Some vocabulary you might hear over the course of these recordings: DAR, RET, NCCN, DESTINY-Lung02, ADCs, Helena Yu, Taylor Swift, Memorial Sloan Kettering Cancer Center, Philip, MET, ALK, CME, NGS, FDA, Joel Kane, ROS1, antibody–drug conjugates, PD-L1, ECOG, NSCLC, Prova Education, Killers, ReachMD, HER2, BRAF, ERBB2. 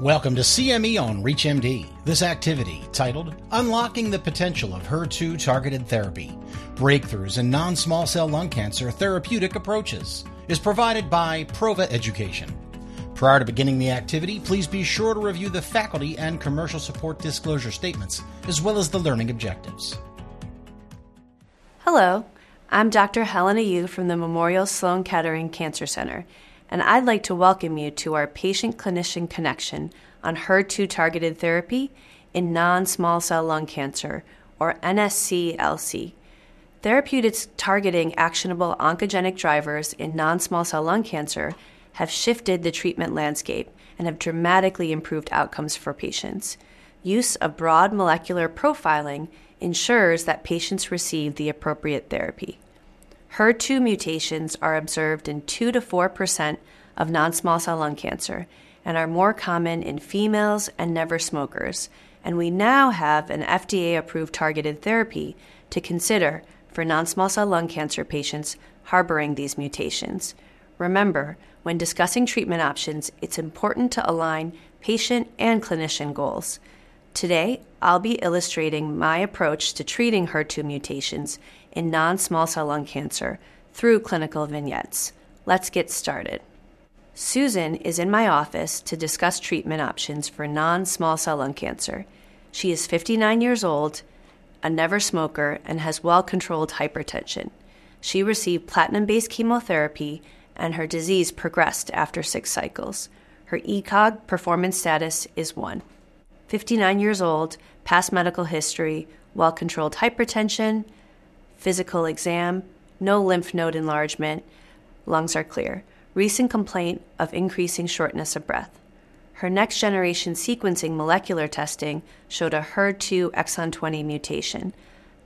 Welcome to CME on ReachMD. This activity, titled Unlocking the Potential of HER2 Targeted Therapy, Breakthroughs in Non-Small Cell Lung Cancer Therapeutic Approaches, is provided by Prova Education. Prior to beginning the activity, please be sure to review the faculty and commercial support disclosure statements, as well as the learning objectives. Hello, I'm Dr. Helena Yu from the Memorial Sloan Kettering Cancer Center, and I'd like to welcome you to our patient-clinician connection on HER2-targeted therapy in non-small cell lung cancer, or NSCLC. Therapeutics targeting actionable oncogenic drivers in non-small cell lung cancer have shifted the treatment landscape and have dramatically improved outcomes for patients. Use of broad molecular profiling ensures that patients receive the appropriate therapy. HER2 mutations are observed in 2 to 4% of non-small cell lung cancer and are more common in females and never smokers, and we now have an FDA-approved targeted therapy to consider for non-small cell lung cancer patients harboring these mutations. Remember, when discussing treatment options, it's important to align patient and clinician goals. Today, I'll be illustrating my approach to treating HER2 mutations in non-small cell lung cancer through clinical vignettes. Let's get started. Susan is in my office to discuss treatment options for non-small cell lung cancer. She is 59 years old, a never smoker, and has well-controlled hypertension. She received platinum-based chemotherapy, and her disease progressed after 6 cycles. Her ECOG performance status is 1. 59 years old, past medical history, well-controlled hypertension, physical exam, no lymph node enlargement, lungs are clear, recent complaint of increasing shortness of breath. Her next-generation sequencing molecular testing showed a HER2 exon 20 mutation.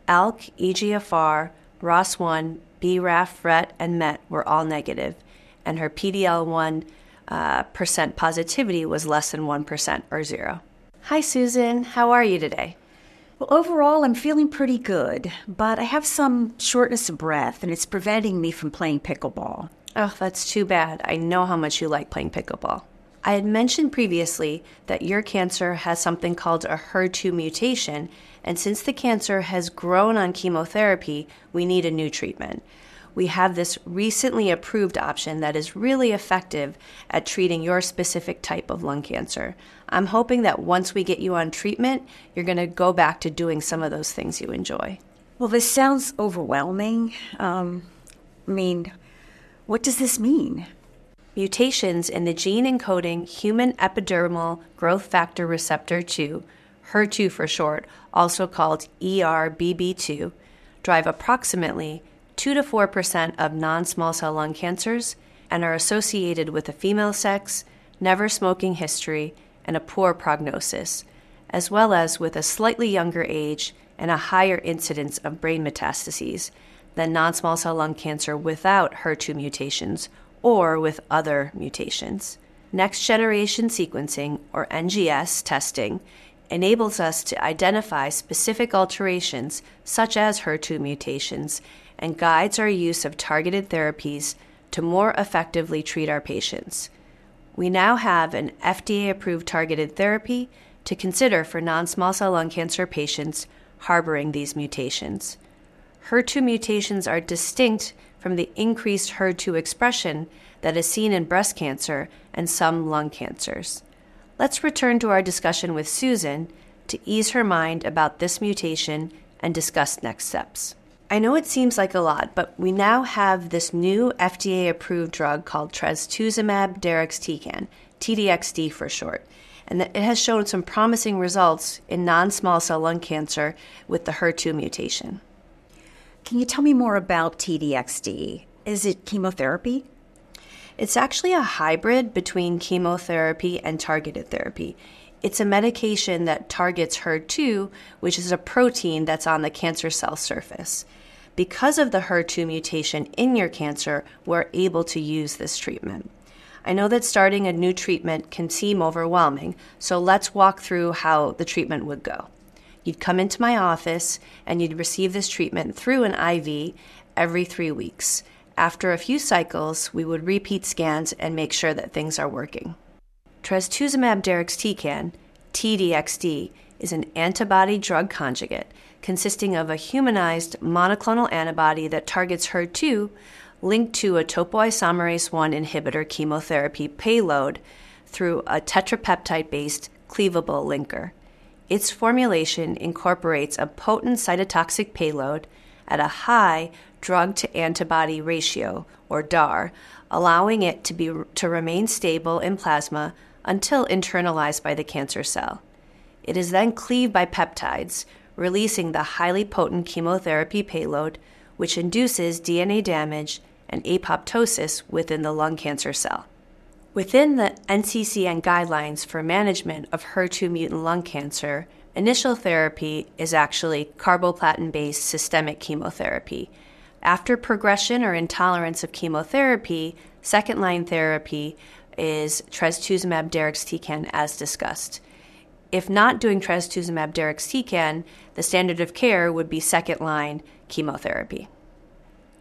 ALK, EGFR, ROS1, BRAF, RET, and MET were all negative, and her PD-L1 percent positivity was less than 1% or 0. Hi, Susan. How are you today? Well, overall, I'm feeling pretty good, but I have some shortness of breath, and it's preventing me from playing pickleball. Oh, that's too bad. I know how much you like playing pickleball. I had mentioned previously that your cancer has something called a HER2 mutation, and since the cancer has grown on chemotherapy, we need a new treatment. We have this recently approved option that is really effective at treating your specific type of lung cancer. I'm hoping that once we get you on treatment, you're going to go back to doing some of those things you enjoy. Well, this sounds overwhelming. What does this mean? Mutations in the gene encoding human epidermal growth factor receptor 2, HER2 for short, also called ERBB2, drive approximately 2 to 4% of non-small cell lung cancers and are associated with a female sex, never smoking history, and a poor prognosis, as well as with a slightly younger age and a higher incidence of brain metastases than non-small cell lung cancer without HER2 mutations or with other mutations. Next-generation sequencing, or NGS, testing enables us to identify specific alterations such as HER2 mutations and guides our use of targeted therapies to more effectively treat our patients. We now have an FDA-approved targeted therapy to consider for non-small cell lung cancer patients harboring these mutations. HER2 mutations are distinct from the increased HER2 expression that is seen in breast cancer and some lung cancers. Let's return to our discussion with Susan to ease her mind about this mutation and discuss next steps. I know it seems like a lot, but we now have this new FDA-approved drug called trastuzumab deruxtecan, T-DXd for short, and it has shown some promising results in non-small cell lung cancer with the HER2 mutation. Can you tell me more about T-DXd? Is it chemotherapy? It's actually a hybrid between chemotherapy and targeted therapy. It's a medication that targets HER2, which is a protein that's on the cancer cell surface. Because of the HER2 mutation in your cancer, we're able to use this treatment. I know that starting a new treatment can seem overwhelming, so let's walk through how the treatment would go. You'd come into my office, and you'd receive this treatment through an IV every 3 weeks. After a few cycles, we would repeat scans and make sure that things are working. Trastuzumab deruxtecan, T-DXd, is an antibody-drug conjugate consisting of a humanized monoclonal antibody that targets HER2 linked to a topoisomerase 1 inhibitor chemotherapy payload through a tetrapeptide-based cleavable linker. Its formulation incorporates a potent cytotoxic payload at a high drug-to-antibody ratio, or DAR, allowing it to remain stable in plasma until internalized by the cancer cell. It is then cleaved by peptides, releasing the highly potent chemotherapy payload, which induces DNA damage and apoptosis within the lung cancer cell. Within the NCCN guidelines for management of HER2 mutant lung cancer, initial therapy is actually carboplatin-based systemic chemotherapy. After progression or intolerance of chemotherapy, second-line therapy is trastuzumab deruxtecan as discussed. If not doing trastuzumab deruxtecan, the standard of care would be second-line chemotherapy.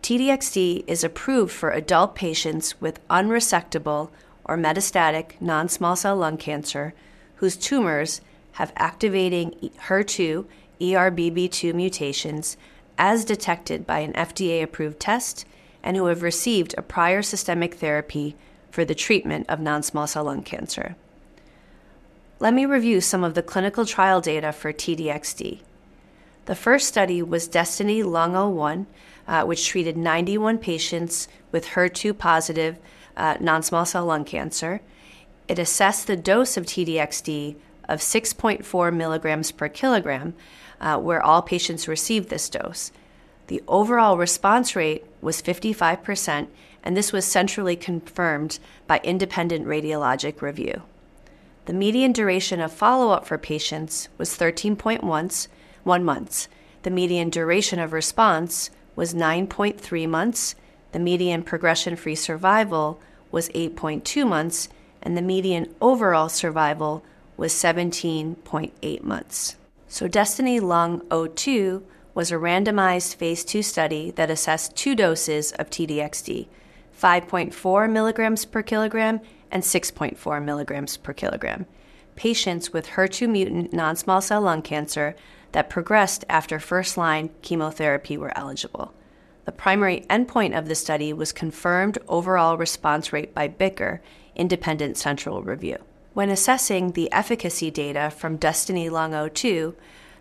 T-DXd is approved for adult patients with unresectable or metastatic non-small cell lung cancer whose tumors have activating HER2 ERBB2 mutations as detected by an FDA-approved test and who have received a prior systemic therapy for the treatment of non-small cell lung cancer. Let me review some of the clinical trial data for T-DXd. The first study was DESTINY-Lung01, which treated 91 patients with HER2-positive non-small cell lung cancer. It assessed the dose of T-DXd of 6.4 milligrams per kilogram, where all patients received this dose. The overall response rate was 55%, and this was centrally confirmed by independent radiologic review. The median duration of follow-up for patients was 13.1 months. The median duration of response was 9.3 months. The median progression-free survival was 8.2 months, and the median overall survival was 17.8 months. So DESTINY-Lung02 was a randomized phase 2 study that assessed two doses of T-DXd, 5.4 milligrams per kilogram and 6.4 milligrams per kilogram. Patients with HER2 mutant non-small cell lung cancer that progressed after first-line chemotherapy were eligible. The primary endpoint of the study was confirmed overall response rate by BICR, independent central review. When assessing the efficacy data from DESTINY-Lung02,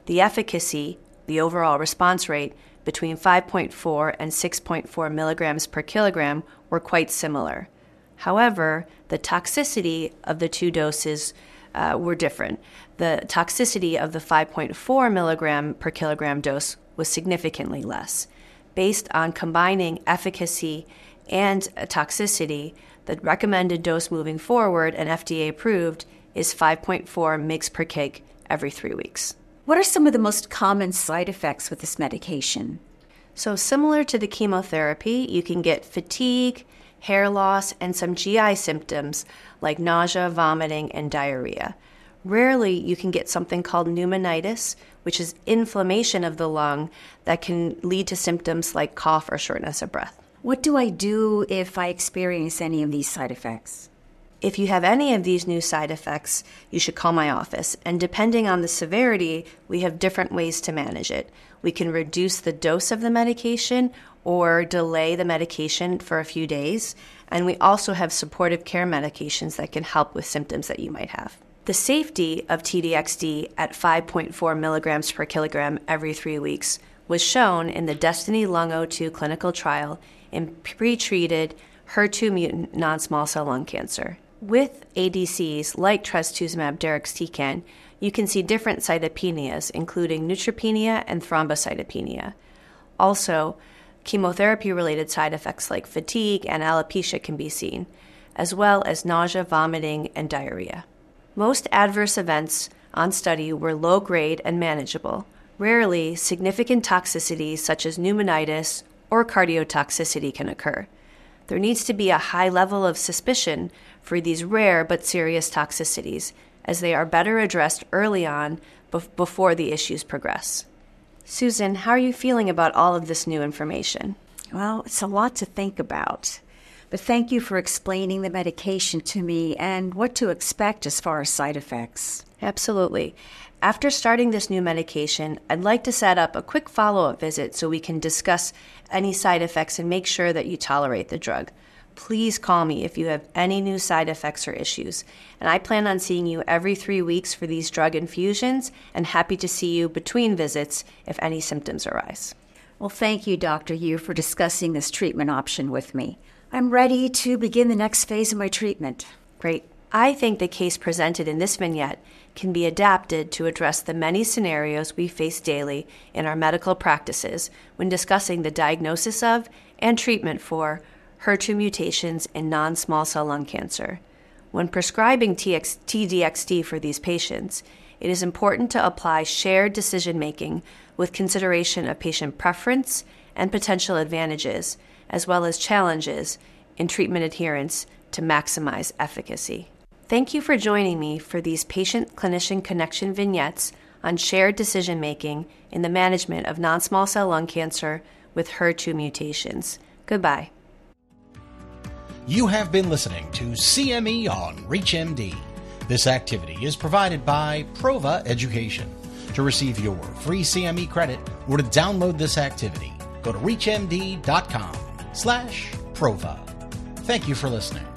the efficacy, the overall response rate, between 5.4 and 6.4 milligrams per kilogram were quite similar. However, the toxicity of the two doses were different. The toxicity of the 5.4 milligram per kilogram dose was significantly less. Based on combining efficacy and toxicity, the recommended dose moving forward and FDA approved is 5.4 mg per kg every 3 weeks. What are some of the most common side effects with this medication? So similar to the chemotherapy, you can get fatigue, hair loss, and some GI symptoms like nausea, vomiting, and diarrhea. Rarely, you can get something called pneumonitis, which is inflammation of the lung that can lead to symptoms like cough or shortness of breath. What do I do if I experience any of these side effects? If you have any of these new side effects, you should call my office. And depending on the severity, we have different ways to manage it. We can reduce the dose of the medication or delay the medication for a few days. And we also have supportive care medications that can help with symptoms that you might have. The safety of T-DXd at 5.4 milligrams per kilogram every 3 weeks was shown in the DESTINY-Lung02 clinical trial in pretreated HER2 mutant non-small cell lung cancer. With ADCs like trastuzumab deruxtecan, you can see different cytopenias, including neutropenia and thrombocytopenia. Also, chemotherapy-related side effects like fatigue and alopecia can be seen, as well as nausea, vomiting, and diarrhea. Most adverse events on study were low-grade and manageable. Rarely, significant toxicity such as pneumonitis or cardiotoxicity can occur. There needs to be a high level of suspicion for these rare but serious toxicities, as they are better addressed early on before the issues progress. Susan, how are you feeling about all of this new information? Well, it's a lot to think about. But thank you for explaining the medication to me and what to expect as far as side effects. Absolutely. After starting this new medication, I'd like to set up a quick follow-up visit so we can discuss any side effects and make sure that you tolerate the drug. Please call me if you have any new side effects or issues. And I plan on seeing you every 3 weeks for these drug infusions, and happy to see you between visits if any symptoms arise. Well, thank you, Dr. Yu, for discussing this treatment option with me. I'm ready to begin the next phase of my treatment. Great. I think the case presented in this vignette can be adapted to address the many scenarios we face daily in our medical practices when discussing the diagnosis of and treatment for HER2 mutations in non-small cell lung cancer. When prescribing T-DXd for these patients, it is important to apply shared decision-making with consideration of patient preference and potential advantages, as well as challenges in treatment adherence to maximize efficacy. Thank you for joining me for these patient-clinician connection vignettes on shared decision-making in the management of non-small cell lung cancer with HER2 mutations. Goodbye. You have been listening to CME on ReachMD. This activity is provided by Prova Education. To receive your free CME credit or to download this activity, go to reachmd.com/Prova. Thank you for listening.